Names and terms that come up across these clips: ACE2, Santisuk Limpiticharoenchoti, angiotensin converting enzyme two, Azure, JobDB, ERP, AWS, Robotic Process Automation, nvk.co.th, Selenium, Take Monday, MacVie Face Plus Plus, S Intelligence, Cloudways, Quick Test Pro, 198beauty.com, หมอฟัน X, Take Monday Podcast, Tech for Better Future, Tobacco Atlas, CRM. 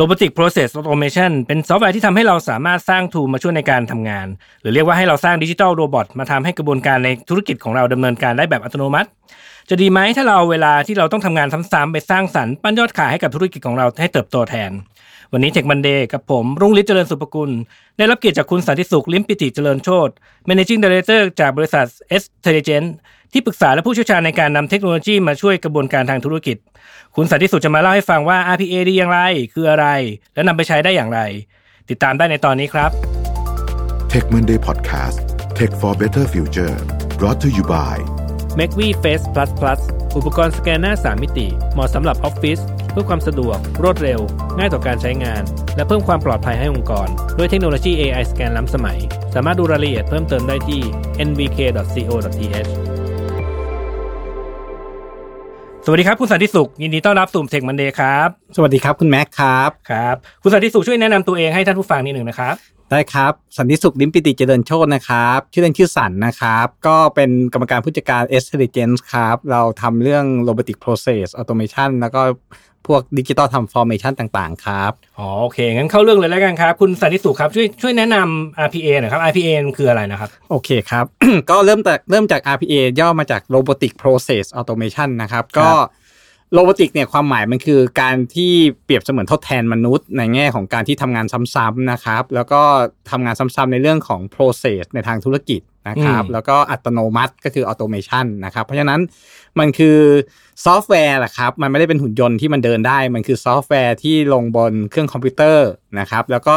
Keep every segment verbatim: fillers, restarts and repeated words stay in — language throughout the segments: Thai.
Robotic Process Automation เป็นซอฟต์แวร์ที่ทำให้เราสามารถสร้าง tool มาช่วยในการทำงานหรือเรียกว่าให้เราสร้าง Digital Robot มาทำให้กระบวนการในธุรกิจของเราดำเนินการได้แบบอัตโนมัติจะดีไหมถ้าเราเวลาที่เราต้องทำงานซ้ำๆไปสร้างสรรค์ปั้นยอดขายให้กับธุรกิจของเราให้เติบโตแทนวันนี้ Take Monday กับผมรุ่งฤทธิ์เจริญสุภกุลได้รับเกียรติจากคุณสันติสุขลิ้มปิติเจริญโชติ Managing Director จากบริษัท S Intelligence ที่ปรึกษาและผู้เชี่ยวชาญในการนำเทคโนโลยีมาช่วยกระบวนการทางธุรกิจคุณสันติสุขจะมาเล่าให้ฟังว่า อาร์ พี เอ ดีอย่างไรคืออะไรและนำไปใช้ได้อย่างไรติดตามได้ในตอนนี้ครับ Take Monday Podcast Tech for Better Future brought to you by MacVie Face Plus Plus อุปกรณ์สแกนหน้าสามมิติเหมาะสำหรับออฟฟิศเพื่อความสะดวกรวดเร็วง่ายต่อการใช้งานและเพิ่มความปลอดภัยให้องค์กรด้วยเทคโนโลยี เอ ไอ สแกนล้ำสมัยสามารถดูรายละเอียดเพิ่มเติมได้ที่ เอ็น วี เค ดอท ซี โอ ดอท ที เอช สวัสดีครับคุณสันติสุขยินดีต้อนรับสู่ Tech Monday ครับสวัสดีครับคุณแม็กครับครับคุณสันติสุขช่วยแนะนำตัวเองให้ท่านผู้ฟังนิดนึงนะครับได้ครับสันติสุขลิ้มปิติเจริญโชตินะครับชื่อเล่นชื่อสันนะครับก็เป็นกรรมการผู้จัดการ S Intelligence ครับเราทำเรื่อง Robotic Process Automation แล้วก็พวก Digital Transformation ต่างๆครับอ๋อโอเคงั้นเข้าเรื่องเลยแล้วกันครับคุณสันติสุขครับช่วยช่วยแนะนำ อาร์ พี เอ หน่อยครับ อาร์ พี เอ คืออะไรนะครับโอเคครับ ก็เริ่มจากเริ่มจาก อาร์ พี เอ ย่อมาจาก Robotic Process Automation นะครับก็โรบอติกเนี่ยความหมายมันคือการที่เปรียบเสมือนทดแทนมนุษย์ในแง่ของการที่ทำงานซ้ำๆนะครับแล้วก็ทำงานซ้ำๆในเรื่องของ process ในทางธุรกิจนะครับแล้วก็อัตโนมัติก็คือ automation นะครับเพราะฉะนั้นมันคือซอฟต์แวร์แหละครับมันไม่ได้เป็นหุ่นยนต์ที่มันเดินได้มันคือซอฟต์แวร์ที่ลงบนเครื่องคอมพิวเตอร์นะครับแล้วก็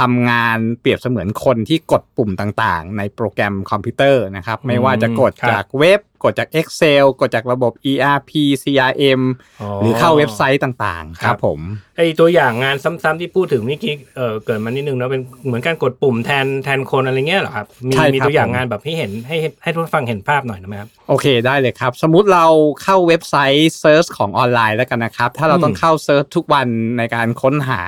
ทำงานเปรียบเสมือนคนที่กดปุ่มต่างๆในโปรแกรมคอมพิวเตอร์นะครับไม่ว่าจะกดจากเว็บกดจาก Excel กดจากระบบ อี อาร์ พี ซี อาร์ เอ็ม หรือเข้าเว็บไซต์ต่างๆครับผมไอตัวอย่างงานซ้ำๆที่พูดถึงเมื่อกี้เอ่อเกิดมานิดนึงนะเป็นเหมือนการกดปุ่มแทนแทนคนอะไรเงี้ยเหรอครับมีมีตัวอย่างงานแบบให้เห็นให้ให้ทุกฟังเห็นภาพหน่อยนะครับโอเคได้เลยครับสมมุติเราเข้าเว็บไซต์เซิร์ชของออนไลน์แล้วกันนะครับถ้าเราต้องเข้าเซิร์ชทุกวันในการค้นหา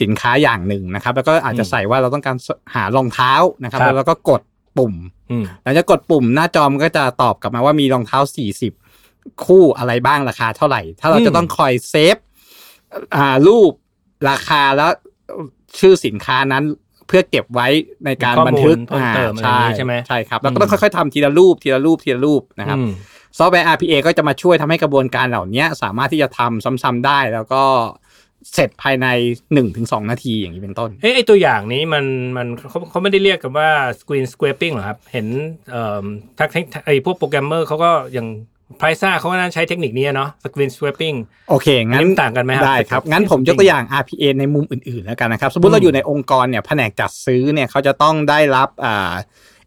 สินค้าอย่างหนึ่งนะครับแล้วก็อาจจะใส่ว่าเราต้องการหารองเท้านะครับแล้วก็กดปุ่มแล้วจะกดปุ่มหน้าจอมันก็จะตอบกลับมาว่ามีรองเท้าสี่สิบคู่อะไรบ้างราคาเท่าไหร่ถ้าเราจะต้องคอยเซฟอ่ารูปราคาแล้วชื่อสินค้านั้นเพื่อเก็บไว้ในการบันทึกอ่าใช่ใช่มั้ยใช่ครับแล้วก็ต้องค่อยๆทำทีละรูปทีละรูปทีละรูปนะครับซอฟต์แวร์ อาร์ พี เอ ก็จะมาช่วยทำให้กระบวนการเหล่านี้สามารถที่จะทำซ้ำๆได้แล้วก็เสร็จภายใน หนึ่งถึงสอง นาทีอย่างนี้เป็นต้นเอ๊ะไอ้ตัวอย่างนี้มันมันเขาเขาไม่ได้เรียกกันว่า screen scraping หรอครับเห็นเอ่อทักไอ้พวกโปรแกรมเมอร์เขาก็อย่างไพรซ่าเขาก็น่าใช้เทคนิคนี้เนาะ screen scraping โอเคงั้นต่างกันไหมครับได้ครับงั้นผมยกตัวอย่าง อาร์ พี เอ ในมุมอื่นๆแล้วกันนะครับสมมุติเราอยู่ในองค์กรเนี่ยแผนกจัดซื้อเนี่ยเขาจะต้องได้รับอ่า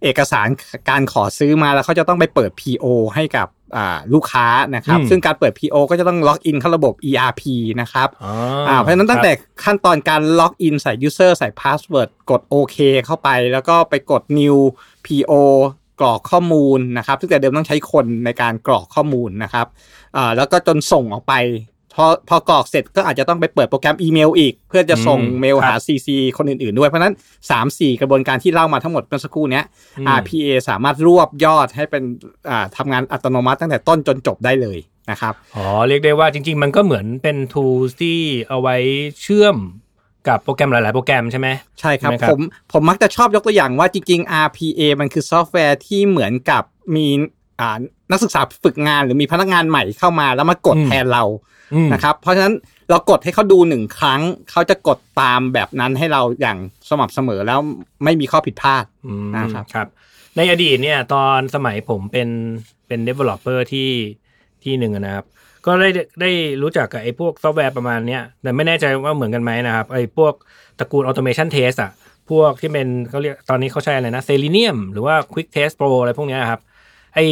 เอกสารการขอซื้อมาแล้วเขาจะต้องไปเปิด พี โอ ให้กับลูกค้านะครับซึ่งการเปิด พี โอ ก็จะต้องล็อกอินเข้าระบบ อี อาร์ พี นะครับเพราะฉะนั้นตั้งแต่ขั้นตอนการล็อกอินใส่ user ใส่ password กด OK เข้าไปแล้วก็ไปกด new พี โอ กรอกข้อมูลนะครับซึ่งแต่เดิมต้องใช้คนในการกรอกข้อมูลนะครับแล้วก็จนส่งออกไปพอพอกรอกเสร็จก็อาจจะต้องไปเปิดโปรแกรมอีเมลอีกเพื่อจะส่งเมลหา ซี ซี คนอื่นๆด้วยเพราะนั้น สามถึงสี่ กระบวนการที่เล่ามาทั้งหมดเมื่อสักครู่นี้ อาร์ พี เอ สามารถรวบยอดให้เป็นอ่าทำงานอัตโนมัติตั้งแต่ต้นจนจบได้เลยนะครับอ๋อเรียกได้ว่าจริงๆมันก็เหมือนเป็น tools ที่เอาไว้เชื่อมกับโปรแกรมหลายๆโปรแกรมใช่ไหมใช่ครับผมผมมักจะชอบยกตัวอย่างว่าจริงๆ อาร์ พี เอ มันคือซอฟต์แวร์ที่เหมือนกับมีอ่านักศึกษาฝึกงานหรือมีพนักงานใหม่เข้ามาแล้วมากดแทนเรานะครับเพราะฉะนั้นเรากดให้เขาดูหนึ่งครั้งเขาจะกดตามแบบนั้นให้เราอย่างสม่ำเสมอแล้วไม่มีข้อผิดพลาดนะครับครับในอดีตเนี่ยตอนสมัยผมเป็นเป็น developer ที่ที่หนึ่งนะครับก็ได้ได้รู้จักกับไอ้พวกซอฟต์แวร์ประมาณเนี้ยแต่ไม่แน่ใจว่าเหมือนกันไหมนะครับไอ้พวกตระกูล automation test อ่ะพวกที่เป็นเขาเรียกตอนนี้เขาใช้อะไรนะ Selenium หรือว่า Quick Test Pro อะไรพวกเนี้ยครับไอ้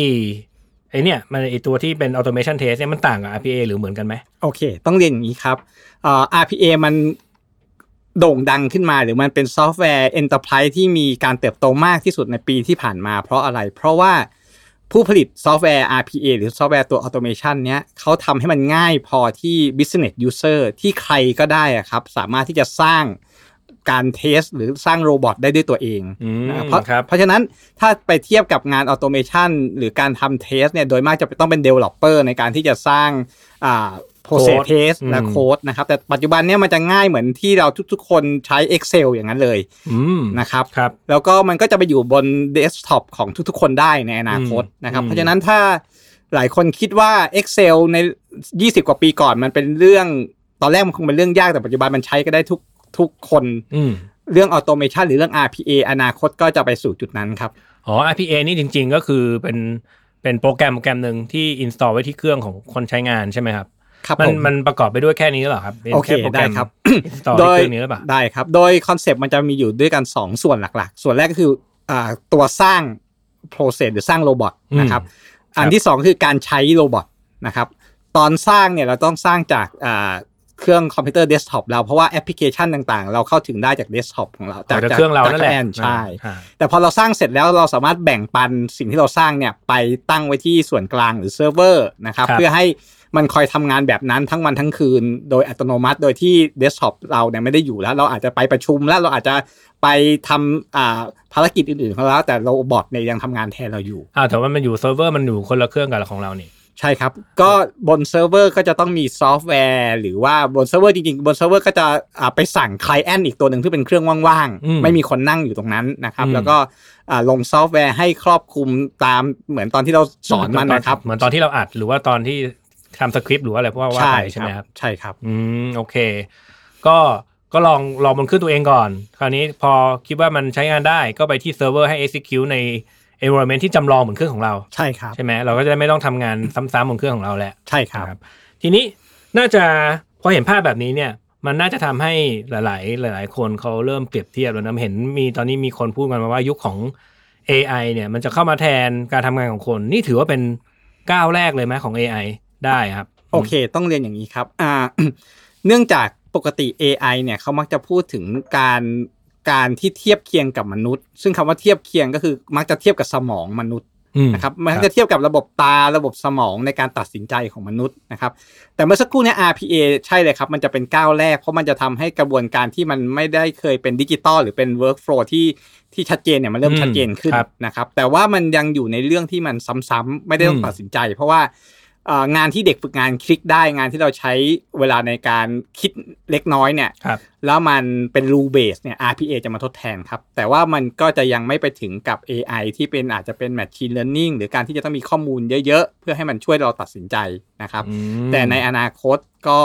ไอเนี่ยมันไอตัวที่เป็น automation test เนี่ยมันต่างกับ อาร์ พี เอ หรือเหมือนกันไหมโอเคต้องเรียนอย่างนี้ครับเอ่อ อาร์ พี เอ มันโด่งดังขึ้นมาหรือมันเป็นซอฟต์แวร์ enterprise ที่มีการเติบโตมากที่สุดในปีที่ผ่านมาเพราะอะไรเพราะว่าผู้ผลิตซอฟต์แวร์ อาร์ พี เอ หรือซอฟต์แวร์ตัว automation เนี้ยเขาทำให้มันง่ายพอที่ business user ที่ใครก็ได้ครับสามารถที่จะสร้างการเทสหรือสร้างโรบอทได้ด้วยตัวเองนะเพราะเพราะฉะนั้นถ้าไปเทียบกับงานออโตเมชันหรือการทำเทสเนี่ยโดยมากจะต้องเป็น developer ในการที่จะสร้าง process และโค้ดนะครับแต่ปัจจุบันเนี่ยมันจะง่ายเหมือนที่เราทุกๆคนใช้ Excel อย่างนั้นเลยนะครับแล้วก็มันก็จะไปอยู่บน desktop ของทุกๆคนได้ในอนาคตนะครับเพราะฉะนั้นถ้าหลายคนคิดว่า Excel ในยี่สิบกว่าปีก่อนมันเป็นเรื่องตอนแรกมันคงเป็นเรื่องยากแต่ปัจจุบันมันใช้ก็ได้ทุกทุกคนเรื่องออโตเมชันหรือเรื่อง อาร์ พี เอ อนาคตก็จะไปสู่จุดนั้นครับอ๋อ อาร์ พี เอ นี่จริงๆก็คือเป็นเป็นโปรแกรมโปรแกรมนึงที่ install ไว้ที่เครื่องของคนใช้งานใช่ไหมครับมันมันประกอบไปด้วยแค่นี้หรอครับโอเคได้ครับ install ไว้เครื่องนี้หรือเปล่าได้ครับโดยคอนเซปต์มันจะมีอยู่ด้วยกันสองส่วนหลักๆส่วนแรกก็คืออ่าตัวสร้าง process หรือสร้างโรบอทนะครับอันที่สองคือการใช้โรบอทนะครับตอนสร้างเนี่ยเราต้องสร้างจากอ่าเครื่องคอมพิวเตอร์เดสก์ท็อปเราเพราะว่าแอปพลิเคชันต่างๆเราเข้าถึงได้จากเดสก์ท็อปของเราแต่จากเครื่องเรานั่นแหละใช่แต่พอเราสร้างเสร็จแล้วเราสามารถแบ่งปันสิ่งที่เราสร้างเนี่ยไปตั้งไว้ที่ส่วนกลางหรือเซิร์ฟเวอร์นะครับเพื่อให้มันคอยทำงานแบบนั้นทั้งวันทั้งคืนโดยอัตโนมัติโดยที่เดสก์ท็อปเราเนี่ยไม่ได้อยู่แล้วเราอาจจะไปประชุมแล้วเราอาจจะไปทำอ่าภารกิจอื่นๆของเราแต่โรบอทเนี่ยยังทำงานแทนเราอยู่อ้าวแต่ว่ามันอยู่เซิร์ฟเวอร์มันอยู่คนละเครื่องกับของเรานี่ใช่ครับก็บนเซิร์ฟเวอร์ก็จะต้องมีซอฟต์แวร์หรือว่าบนเซิร์ฟเวอร์จริงๆบนเซิร์ฟเวอร์ก็จะไปสั่ง client อีกตัวหนึ่งที่เป็นเครื่องว่างๆไม่มีคนนั่งอยู่ตรงนั้นนะครับแล้วก็ลงซอฟต์แวร์ให้ครอบคลุมตามเหมือนตอนที่เราสอนมันนะครับเหมือนตอนที่เราอัดหรือว่าตอนที่ทำสคริปต์หรืออะไรพวกว่าไปใช่ไหมครับใช่ครับอืมโอเคก็ก็ลองลองมันขึ้นตัวเองก่อนคราวนี้พอคิดว่ามันใช้งานได้ก็ไปที่เซิร์ฟเวอร์ให้ execute ในenvironment ที่จำลองเหมือนเครื่องของเราใช่ครับใช่ไหมเราก็จะไม่ต้องทำงานซ้ำๆเหมือนเครื่องของเราแหละใช่ครับทีนี้น่าจะพอเห็นภาพแบบนี้เนี่ยมันน่าจะทำให้หลายๆหลายๆคนเขาเริ่มเปรียบเทียบแล้วนะเห็นมีตอนนี้มีคนพูดกันมาว่ายุคของ เอ ไอ เนี่ยมันจะเข้ามาแทนการทำงานของคนนี่ถือว่าเป็นก้าวแรกเลยไหมของ เอ ไอ ได้ครับโอเคต้องเรียนอย่างนี้ครับอ่า เนื่องจากปกติ เอ ไอ เนี่ยเขามักจะพูดถึงการการที่เทียบเคียงกับมนุษย์ซึ่งคำว่าเทียบเคียงก็คือมักจะเทียบกับสมองมนุษย์นะครับมักจะเทียบกับระบบตาระบบสมองในการตัดสินใจของมนุษย์นะครับแต่เมื่อสักครู่เนี่ย อาร์ พี เอ ใช่เลยครับมันจะเป็นก้าวแรกเพราะมันจะทำให้กระบวนการที่มันไม่ได้เคยเป็นดิจิตอลหรือเป็น workflow ที่ที่ชัดเจนเนี่ยมันเริ่มชัดเจนขึ้นนะครับแต่ว่ามันยังอยู่ในเรื่องที่มันซ้ำๆไม่ได้ต้องตัดสินใจเพราะว่างานที่เด็กฝึกงานคลิกได้งานที่เราใช้เวลาในการคิดเล็กน้อยเนี่ยแล้วมันเป็น rule based เนี่ย อาร์ พี เอ จะมาทดแทนครับแต่ว่ามันก็จะยังไม่ไปถึงกับ เอ ไอ ที่เป็นอาจจะเป็น machine learning หรือการที่จะต้องมีข้อมูลเยอะๆเพื่อให้มันช่วยเราตัดสินใจนะครับแต่ในอนาคตก็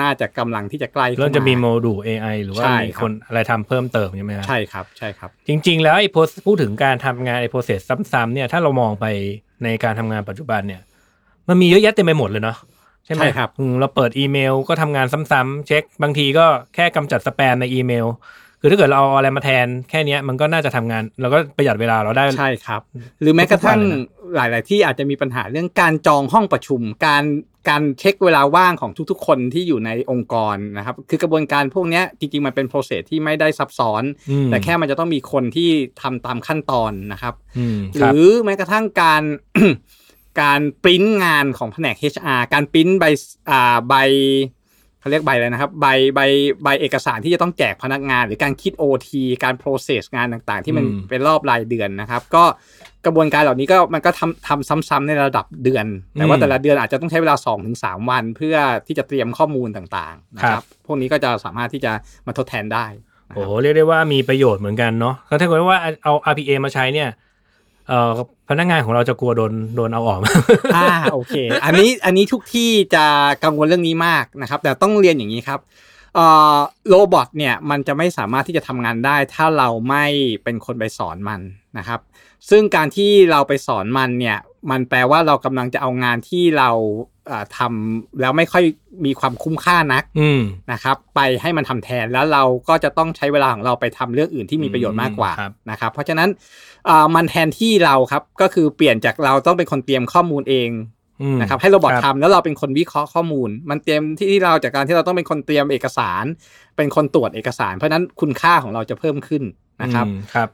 น่าจะกำลังที่จะใกล้เริ่มจะมีโมดูล เอ ไอ หรือว่ามีคนอะไรทำเพิ่มเติมใช่ไหมครับใช่ครับใช่ครับจริงๆแล้วไอ้พูดถึงการทำงานไอ้ process ซ้ำๆเนี่ยถ้าเรามองไปในการทำงานปัจจุบันเนี่ยมันมีเยอะแยะเต็มไปหมดเลยเนาะใช่ไหมครับเราเปิดอีเมลก็ทำงานซ้ำๆเช็คบางทีก็แค่กำจัดสแปมในอีเมลคือถ้าเกิดเราเอาอะไรมาแทนแค่นี้มันก็น่าจะทำงานเราก็ประหยัดเวลาเราได้ใช่ครับหรือแม้กระทั่งหลายๆที่อาจจะมีปัญหาเรื่องการจองห้องประชุมการการเช็คเวลาว่างของทุกๆคนที่อยู่ในองค์กรนะครับคือกระบวนการพวกนี้จริงๆมันเป็นโปรเซสที่ไม่ได้ซับซ้อนแต่แค่มันจะต้องมีคนที่ทำตามขั้นตอนนะครับหรือแม้กระทั่งการ การปริ้นงานของแผนก เอช อาร์ การปริ้นใบอ่าใบเขาเรียกใบอะไรนะครับใบใบใบเอกสารที่จะต้องแจกพนักงานหรือการคิด โอ ที การ process งานต่างๆที่มันเป็นรอบรายเดือนนะครับก็กระบวนการเหล่านี้ก็มันก็ทำทำซ้ำๆในระดับเดือนแต่ว่าแต่ละเดือนอาจจะต้องใช้เวลา สองถึงสาม วันเพื่อที่จะเตรียมข้อมูลต่างๆนะครับพวกนี้ก็จะสามารถที่จะมาทดแทนได้โอ้โหเรียกได้ว่ามีประโยชน์เหมือนกันเนาะถ้าเกิดว่าเอา อาร์ พี เอ มาใช้เนี่ยเอ่อพนักงานของเราจะกลัวโดนโดนเอาออกอ่าโอเคอันนี้อันนี้ทุกที่จะกังวลเรื่องนี้มากนะครับแต่ต้องเรียนอย่างนี้ครับเอ่อโรบอทเนี่ยมันจะไม่สามารถที่จะทำงานได้ถ้าเราไม่เป็นคนไปสอนมันนะครับซึ่งการที่เราไปสอนมันเนี่ยมันแปลว่าเรากำลังจะเอางานที่เราเอ่อทำแล้วไม่ค่อยมีความคุ้มค่านักนะครับไปให้มันทำแทนแล้วเราก็จะต้องใช้เวลาของเราไปทำเรื่องอื่นที่มีประโยชน์มากกว่านะครับเพราะฉะนั้นเอ่อมันแทนที่เราครับก็คือเปลี่ยนจากเราต้องเป็นคนเตรียมข้อมูลเองนะครับให้โรบอททำแล้วเราเป็นคนวิเคราะห์ข้อมูลมันเตรียมที่เราจากการที่เราต้องเป็นคนเตรียมเอกสารเป็นคนตรวจเอกสารเพราะนั้นคุณค่าของเราจะเพิ่มขึ้นนะครับครับ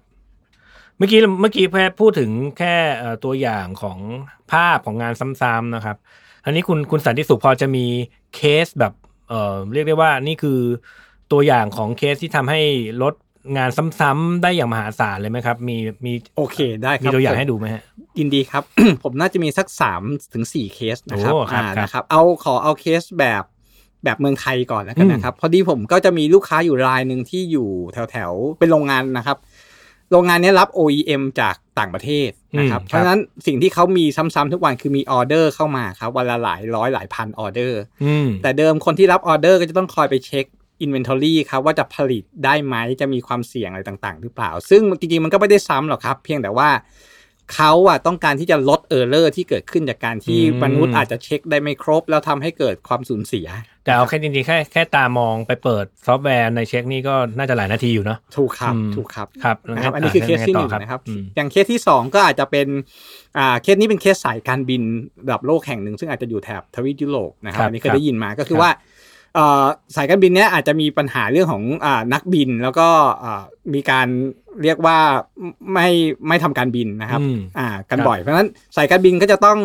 เมื่อกี้เมื่อกี้แพทย์พูดถึงแค่ตัวอย่างของภาพของงานซ้ำๆนะครับอันนี้คุณคุณสันติสุขพอจะมีเคสแบบ เอ่อ เรียกได้ว่านี่คือตัวอย่างของเคสที่ทำให้ลด งานซ้ำๆได้อย่างมหาศาลเลยไหมครับมีมีโอเคได้ครับมีตัวอย่างให้ดูไหมฮะยินดีครับ ผมน่าจะมีสักสามถึงสี่เคสนะครับอ่านะครับเอาขอเอาเคสแบบแบบเมืองไทยก่อนแล้วกันนะครับพอดีผมก็จะมีลูกค้าอยู่รายนึงที่อยู่แถวๆเป็นโรงงานนะครับโรงงานนี้รับ โอ อี เอ็ม จากต่างประเทศนะครับเพราะฉะนั้นสิ่งที่เขามีซ้ำๆทุกวันคือมีออเดอร์เข้ามาครับวันละหลายร้อยหลายพันออเดอร์แต่เดิมคนที่รับออเดอร์ก็จะต้องคอยไปเช็คinventory ครับว่าจะผลิตได้ไหมจะมีความเสี่ยงอะไรต่างๆหรือเปล่าซึ่งจริงๆมันก็ไม่ได้ซ้ำหรอกครับเพียงแต่ว่าเขาอ่ะต้องการที่จะลด error ที่เกิดขึ้นจากการที่มนุษย์อาจจะเช็คได้ไม่ครบแล้วทำให้เกิดความสูญเสียแต่เอาแค่จริงๆแค่แค่ตามองไปเปิดซอฟต์แวร์ในเช็คนี่ก็น่าจะหลายนาทีอยู่เนาะถูกครับถูกครับครับนะครับอันนี้คือเคสที่หนึ่งนะครับอย่างเคสที่สองก็อาจจะเป็นอ่าเคสนี้เป็นเคสสายการบินระดับโลกแห่งหนึ่งซึ่งอาจจะอยู่แถบทวีปยุโรปนะครับอันนี้เคยได้ยินมาก็คือว่าสายการบินเนี้ยอาจจะมีปัญหาเรื่องของอนักบินแล้วก็มีการเรียกว่าไม่ไม่ทำการบินนะครับกันบ่อยเพราะฉะนั้นสายการบินก็จะต้อง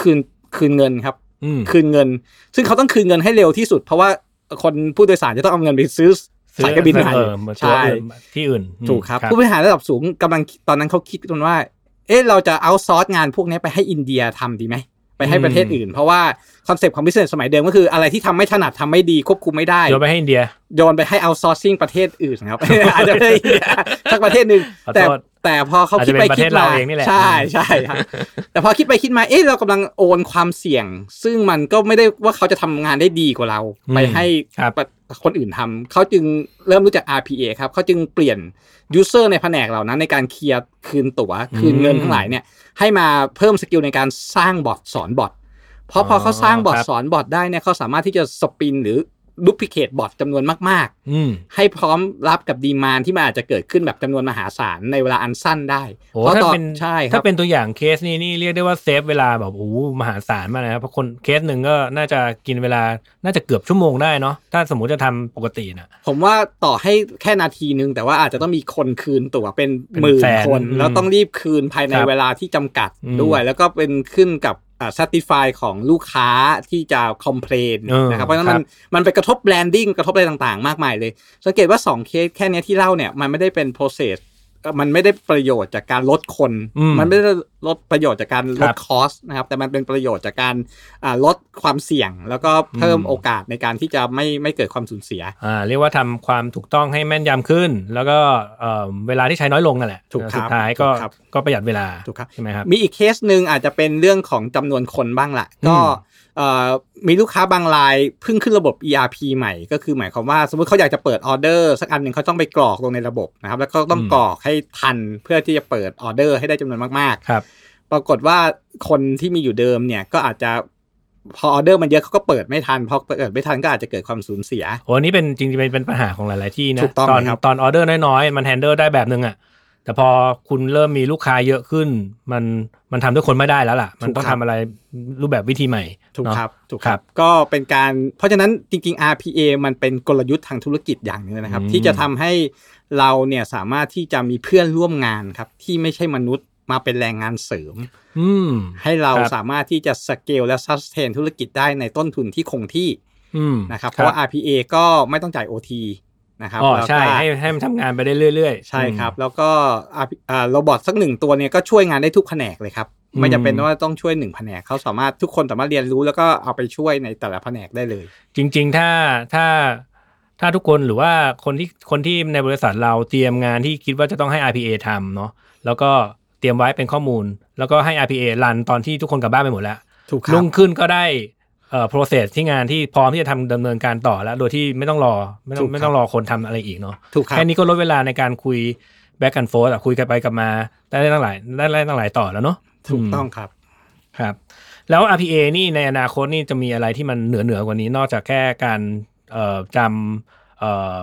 คืนคืนเงินครับคืนเงินซึ่งเขาต้องคืนเงินให้เร็วที่สุดเพราะว่าคนผู้โดยสารจะต้องเอาเงินไปซื้อสายการบินใหม่ใช่ที่อื่นถูกครับผู้บริหารระดับสูงกำลังตอนนั้นเขาคิดกันว่าเอ๊ะเราจะเอาซอร์สงานพวกนี้ไปให้อินเดียทำดีไหมไปให้ประเทศอื่นเพราะว่าคอนเซ็ปต์ของบิสซิเนสสมัยเดิมก็คืออะไรที่ทำไม่ถนัดทำไม่ดีควบคุมไม่ได้โยนไปให้อินเดียโยนไปให้เอาซอร์ซิ่งประเทศอื่นครับ อาจจะไม่สักประเทศนึงแต่แต่พอเขาคิดไปคิดมาใช่ใช่ครับแต่พอคิดไปคิดมาเอ๊ะเรากำลังโอนความเสี่ยงซึ่งมันก็ไม่ได้ว่าเขาจะทำงานได้ดีกว่าเราไปให้คนอื่นทำเขาจึงเริ่มรู้จัก อาร์ พี เอ ครับเขาจึงเปลี่ยนยูเซอร์ในแผนกเหล่านั้นในการเคลียร์คืนตั๋วคืนเงินทั้งหลายเนี่ยให้มาเพิ่มสกิลในการสร้างบอทสอนบอทเพราะพอเขาสร้างบอทสอนบอทได้เนี่ยเขาสามารถที่จะสปินหรือดูพลิเคทบอทจำนวนมากๆให้พร้อมรับกับดีมานด์ที่มันอาจจะเกิดขึ้นแบบจำนวนมหาศาลในเวลาอันสั้นได้เพราะตอนใช่ครับถ้าเป็นตัวอย่างเคสนี้นี่เรียกได้ว่าเซฟเวลาแบบโอ้มหาศาลมากนะครับเพราะคนเคสหนึ่งก็น่าจะกินเวลาน่าจะเกือบชั่วโมงได้เนาะถ้าสมมุติจะทำปกตินะผมว่าต่อให้แค่นาทีนึงแต่ว่าอาจจะต้องมีคนคืนตั๋วเป็นหมื่นคนแล้วต้องรีบคืนภายในเวลาที่จำกัดด้วยแล้วก็เป็นขึ้นกับอ่า satisfy ของลูกค้าที่จะ complain นะครับเพราะฉะนั้นมันมันไปกระทบ branding กระทบอะไรต่างๆมากมายเลยสังเกตว่าสองเคสแค่นี้ที่เล่าเนี่ยมันไม่ได้เป็น process มันไม่ได้ประโยชน์จากการลดคนมันไม่ได้ลดประโยชน์จากการลด cost นะครับแต่มันเป็นประโยชน์จากการอ่าลดความเสี่ยงแล้วก็เพิ่มโอกาสในการที่จะไม่ไม่เกิดความสูญเสียอ่าเรียกว่าทำความถูกต้องให้แม่นยำขึ้นแล้วก็เอ่อเวลาที่ใช้น้อยลงนั่นแหละสุดท้ายก็ก็ประหยัดเวลาใช่ไหมครับมีอีกเคสนึงอาจจะเป็นเรื่องของจำนวนคนบ้างละก็มีลูกค้าบางรายเพิ่งขึ้นระบบ อี อาร์ พี ใหม่ก็คือหมายความว่าสมมติเขาอยากจะเปิดออเดอร์สักอันหนึ่งเขาต้องไปกรอกลงในระบบนะครับแล้วก็ต้องกรอกให้ทันเพื่อที่จะเปิดออเดอร์ให้ได้จำนวนมากๆปรากฏว่าคนที่มีอยู่เดิมเนี่ยก็อาจจะพอออเดอร์มันเยอะเขาก็เปิดไม่ทันพอเปิดไม่ทันก็อาจจะเกิดความสูญเสียโอ้นี่เป็นจริงๆเป็นปัญหาของหลายๆที่นะตอนตอนออเดอร์น้อยๆมันแฮนเดิลได้แบบนึงอ่ะแต่พอคุณเริ่มมีลูกค้าเยอะขึ้นมันมันทำด้วยคนไม่ได้แล้วล่ะมันต้องทำอะไรรูปแบบวิธีใหม่ถูกครับถูกครับก็เป็นการเพราะฉะนั้นจริงๆ อาร์ พี เอ มันเป็นกลยุทธ์ทางธุรกิจอย่างนึงนะครับที่จะทำให้เราเนี่ยสามารถที่จะมีเพื่อนร่วมงานครับที่ไม่ใช่มนุษย์มาเป็นแรงงานเสริมให้เราสามารถที่จะสเกลและซัสเทนธุรกิจได้ในต้นทุนที่คงที่นะครับเพราะว่า อาร์ พี เอ ก็ไม่ต้องจ่าย โอ ทีนะครับอ๋อใช่ให้ให้มันทำงานไปได้เรื่อยๆใช่ครับแล้วก็อ่าโรบอทสักหนึ่งตัวเนี่ยก็ช่วยงานได้ทุกแผนกเลยครับไม่จำเป็นว่าต้องช่วยหนึ่งแผนกเขาสามารถทุกคนสามารถเรียนรู้แล้วก็เอาไปช่วยในแต่ละแผนกได้เลยจริงๆถ้าถ้าถ้าทุกคนหรือว่าคนที่คนที่ในบริษัทเราเตรียมงานที่คิดว่าจะต้องให้ อาร์ พี เอ ทำเนาะแล้วก็เตรียมไว้เป็นข้อมูลแล้วก็ให้ อาร์ พี เอ รันตอนที่ทุกคนกลับบ้านไปหมดแล้วรุ่งขึ้นก็ได้เอ่อ process ที่งานที่พร้อมที่จะทำดำเนินการต่อแล้วโดยที่ไม่ต้องรอไม่ต้องไม่ต้องรอคนทำอะไรอีกเนาะแค่นี้ก็ลดเวลาในการคุย back and forth อ่ะคุยกันไปกันมาได้ตั้งหลายได้ตั้งหลายต่อแล้วเนาะถูกต้องครับครับแล้ว อาร์ พี เอ นี่ในอนาคตนี่จะมีอะไรที่มันเหนือเหนือกว่านี้นอกจากแค่การเอ่อจำเอ่อ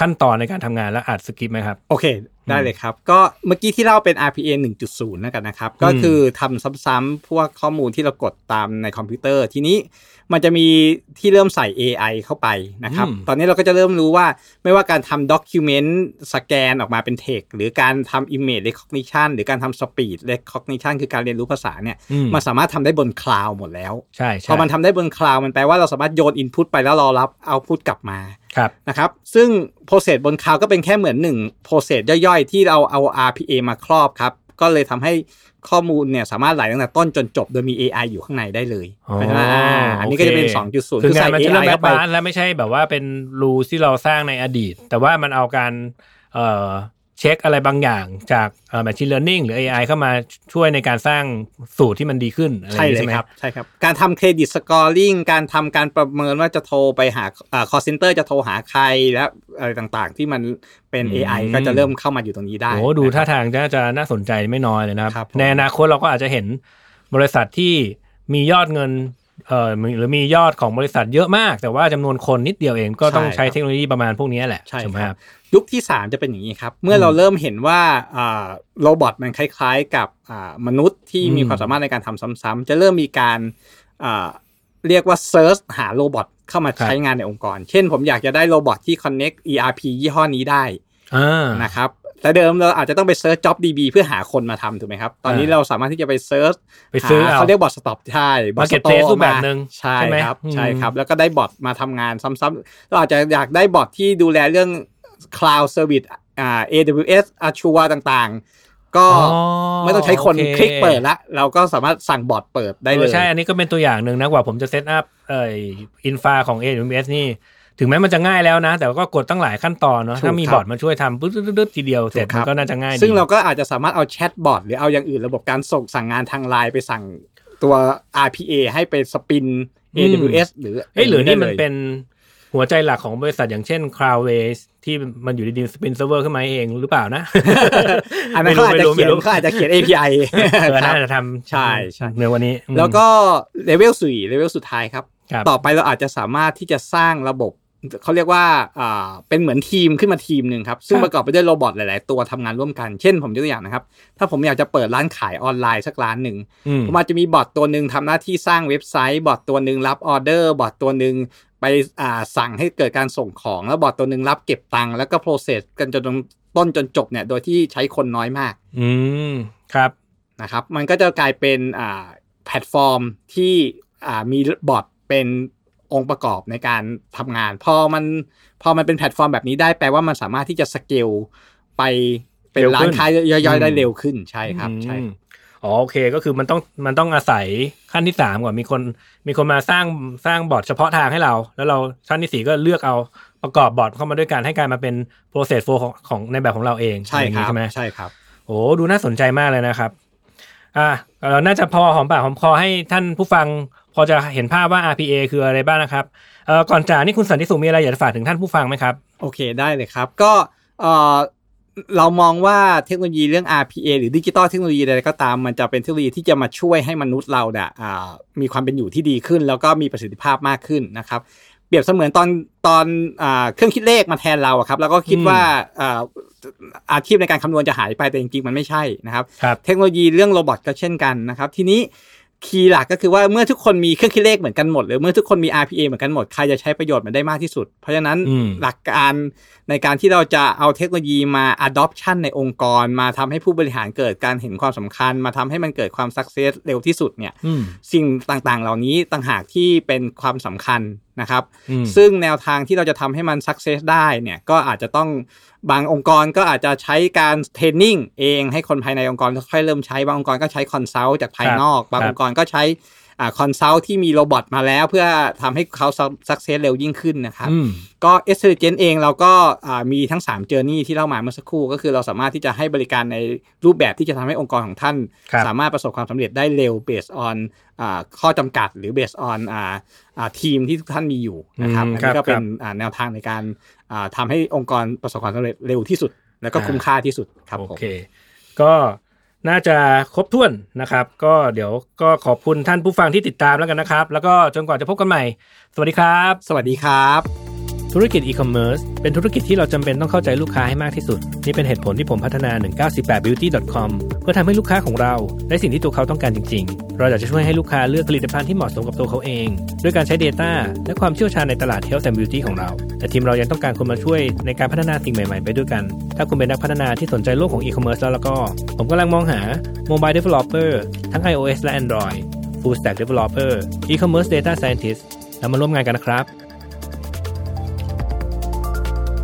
ขั้นตอนในการทำงานและอัดสคริปต์ไหมครับโอเคได้เลยครับก็เมื่อกี้ที่เล่าเป็น อาร์ พี เอ หนึ่งจุดศูนย์ แล้วกันนะครับก็คือทำซ้ำๆพวกข้อมูลที่เรากดตามในคอมพิวเตอร์ทีนี้มันจะมีที่เริ่มใส่ เอ ไอ เข้าไปนะครับตอนนี้เราก็จะเริ่มรู้ว่าไม่ว่าการทำด็อกิวเมนต์สแกนออกมาเป็นเทคหรือการทำ image recognition หรือการทำ speech recognition คือการเรียนรู้ภาษาเนี่ยมันสามารถทำได้บนคลาวด์หมดแล้วพอมันทำได้บนคลาวด์มันแปลว่าเราสามารถโยน input ไปแล้วรอรับ output กลับมา นะครับซึ่งโปรเซสบนคลาวด์ก็เป็นแค่เหมือนหนึ่งโปรเซสย่อยๆที่เราเอา อาร์ พี เอ มาครอบครับก็เลยทำให้ข้อมูลเนี่ยสามารถไหลตั้งแต่ต้นจนจบโดยมี เอ ไอ อยู่ข้างในได้เลยเพราะฉะนั้นอันนี้ก็จะเป็น สองจุดศูนย์ คือใส่ เอ ไอ เข้าไปแล้วไม่ใช่แบบว่าเป็นรูที่เราสร้างในอดีตแต่ว่ามันเอาการเอ่อเช็คอะไรบางอย่างจากเอ่อ machine learning หรือ เอ ไอ เข้ามาช่วยในการสร้างสูตรที่มันดีขึ้นอะไรอย่างนี้ใช่ไหมครับใช่ครับการทำ credit scoring การทำการประเมินว่าจะโทรไปหาเอ่อ call center จะโทรหาใครและอะไรต่างๆที่มันเป็น เอ ไอ ก็จะเริ่มเข้ามาอยู่ตรงนี้ได้โอ้ดูท่าทางน่าจะน่าสนใจไม่น้อยเลยนะครับในอนาคตเราก็อาจจะเห็นบริษัทที่มียอดเงินเอ่อหรือมียอดของบริษัทเยอะมากแต่ว่าจำนวนคนนิดเดียวเองก็ต้องใช้เทคโนโลยีประมาณพวกนี้แหละใช่ไหมครับยุคที่สามจะเป็นอย่างนี้ครับเมื่อเราเริ่มเห็นว่าโรบอทมันคล้ายๆกับมนุษย์ที่มีความสามารถในการทำซ้ำๆจะเริ่มมีการเรียกว่าเซิร์ชหาโรบอทเข้ามาใช้งานในองค์กรเช่นผมอยากจะได้โรบอทที่ connect อี อาร์ พี ยี่ห้อนี้ได้นะครับแต่เดิมเราอาจจะต้องไปเซิร์ช JobDB เพื่อหาคนมาทำถูกไหมครับตอนนี้เราสามารถที่จะไปเซิร์ชเขาเรียกบอทสต็อปใช่บอทสต็อปรูปแบบนึงใช่ครับใช่ครับแล้วก็ได้บอทมาทำงานซ้ำๆเราอาจจะอยากได้บอทที่ดูแลเรื่องcloud service อ่า เอ ดับเบิลยู เอส Azure ต่างๆก็ไม่ต้องใช้คน okay. คลิกเปิดละเราก็สามารถสั่งบอทเปิดได้เลยใช่อันนี้ก็เป็นตัวอย่างหนึ่งนะกว่าผมจะเซตอัพเอ่ออินฟาของ เอ ดับเบิลยู เอส นี่ถึงแม้มันจะง่ายแล้วนะแต่ก็กดตั้งหลายขั้นตอนเนาะถ้ามีบอทมาช่วยทำปึ๊ดๆๆทีเดียวเสร็จมันก็น่าจะง่ายซึ่งเราก็อาจจะสามารถเอาแชทบอทหรือเอาอย่างอื่นระบบการส่งสั่งงานทาง ไลน์ ไปสั่งตัว อาร์ พี เอ ให้ไปสปิน เอ ดับเบิลยู เอส หรือเอ๊ะหรือนี่มันเป็นหัวใจหลักของบริษัทอย่างเช่น Cloudways ที่มันอยู่ในดินสปินเซิร์ฟเวอร์ขึ้นมาเองหรือเปล่านะอันนั้นเขาอาจจะเขียนเขาอาจจะเขียน เอ พี ไอ น่าจะทำใช่ในวันนี้แล้วก็เลเวลสี่เลเวลสุดท้ายครับต่อไปเราอาจจะสามารถที่จะสร้างระบบเขาเรียกว่าอ่าเป็นเหมือนทีมขึ้นมาทีมนึงครับซึ่งประกอบไปด้วยโรบอทหลายๆตัวทำงานร่วมกันเช่นผมยกตัวอย่างนะครับถ้าผมอยากจะเปิดร้านขายออนไลน์สักร้านนึงผมอาจจะมีบอทตัวนึงทำหน้าที่สร้างเว็บไซต์บอทตัวนึงรับออเดอร์บอทตัวนึงไปอ่าสั่งให้เกิดการส่งของแล้วบอทตัวนึงรับเก็บตังค์แล้วก็โปรเซสกันจนต้นจนจบเนี่ยโดยที่ใช้คนน้อยมากอืมครับนะครับมันก็จะกลายเป็นอ่าแพลตฟอร์มที่อ่ามีบอทเป็นองค์ประกอบในการทำงานพอมันพอมันเป็นแพลตฟอร์มแบบนี้ได้แปลว่ามันสามารถที่จะสเกลไปเป็นร้านค้าย่อยๆได้เร็วขึ้นใช่ครับใช่อ๋อโอเคก็คือมันต้องมันต้องอาศัยขั้นที่สามก่อนมีคนมีคนมาสร้างสร้างบอทเฉพาะทางให้เราแล้วเราขั้นที่สี่ก็เลือกเอาประกอบบอทเข้ามาด้วยกันให้กลายมาเป็นโปรเซสโฟล์ของของในแบบของเราเองใช่ครับใช่ครับโอ้ดูน่าสนใจมากเลยนะครับอ่ะเราน่าจะพอหอมปากหอมคอให้ท่านผู้ฟังพอจะเห็นภาพว่า อาร์ พี เอ คืออะไรบ้างนะครับเอ่อก่อนจากนี่คุณสันติสุขมีอะไรอยากจะฝากถึงท่านผู้ฟังไหมครับโอเคได้เลยครับก็เอ่อเรามองว่าเทคโนโลยีเรื่อง อาร์ พี เอ หรือดิจิตอลเทคโนโลยีอะไรก็ตามมันจะเป็นเทคโนโลยีที่จะมาช่วยให้มนุษย์เราเนี่ยมีความเป็นอยู่ที่ดีขึ้นแล้วก็มีประสิทธิภาพมากขึ้นนะครับเปรียบเสมือนตอนตอนอ่าเครื่องคิดเลขมาแทนเราอะครับแล้วก็คิดว่าอ่าอาชีพในการคำนวณจะหายไปแต่จริงๆมันไม่ใช่นะครับเทคโนโลยีเรื่องโรบอทก็เช่นกันนะครับทีนี้คีย์หลักก็คือว่าเมื่อทุกคนมีเครื่องคิดเลขเหมือนกันหมดหรือเมื่อทุกคนมี อาร์ พี เอ เหมือนกันหมดใครจะใช้ประโยชน์มันได้มากที่สุดเพราะฉะนั้นหลักการในการที่เราจะเอาเทคโนโลยีมา adoption ในองค์กรมาทำให้ผู้บริหารเกิดการเห็นความสำคัญมาทำให้มันเกิดความ success เร็วที่สุดเนี่ยสิ่งต่างๆเหล่านี้ต่างหากที่เป็นความสำคัญนะครับซึ่งแนวทางที่เราจะทำให้มัน success ได้เนี่ยก็อาจจะต้องบางองค์กรก็อาจจะใช้การเทรนนิ่งเองให้คนภายในองค์กรค่อยเริ่มใช้บางองค์กรก็ใช้คอนซัลท์จากภายนอกบางองค์กรก็ใช้อ่าคอนซัลท์ที่มีโรบอทมาแล้วเพื่อทำให้เขาซักเซสเร็วยิ่งขึ้นนะครับก็ S Intelligence เองเราก็อ่ามีทั้งสาม journey ที่เล่ามาเมื่อสักครู่ก็คือเราสามารถที่จะให้บริการในรูปแบบที่จะทำให้องค์กรของท่านสามารถประสบความสำเร็จได้เร็ว based on อ่าข้อจำกัดหรือ based on อ่าอ่าทีมที่ทุกท่านมีอยู่นะครับอันนี้ก็เป็นอ่าแนวทางในการอ่าทำให้องค์กรประสบความสำเร็จเร็วที่สุดแล้วก็คุ้มค่าที่สุดครับโอเคก็น่าจะครบถ้วนนะครับก็เดี๋ยวก็ขอบคุณท่านผู้ฟังที่ติดตามแล้วกันนะครับแล้วก็จนกว่าจะพบกันใหม่สวัสดีครับสวัสดีครับธุรกิจอีคอมเมิร์ซเป็นธุรกิจที่เราจำเป็นต้องเข้าใจลูกค้าให้มากที่สุดนี่เป็นเหตุผลที่ผมพัฒนา หนึ่งเก้าแปด บิวตี้ ดอท คอม เพื่อทำให้ลูกค้าของเราได้สิ่งที่ตัวเขาต้องการจริงๆเราอยากจะช่วยให้ลูกค้าเลือกผลิตภัณฑ์ที่เหมาะสมกับตัวเขาเองด้วยการใช้ Data และความเชี่ยวชาญในตลาด Health and Beauty ของเราแต่ทีมเรายังต้องการคนมาช่วยในการพัฒนาสิ่งใหม่ๆไปด้วยกันถ้าคุณเป็นนักพัฒนาที่สนใจโลกของอีคอมเมิร์ซแล้วก็ผมกำลังมองหา Mobile Developer ทั้ง iOS และ Android Full Stack Developer E-commerce Data Scientist แล้วมาร่วมงานกันนะครับ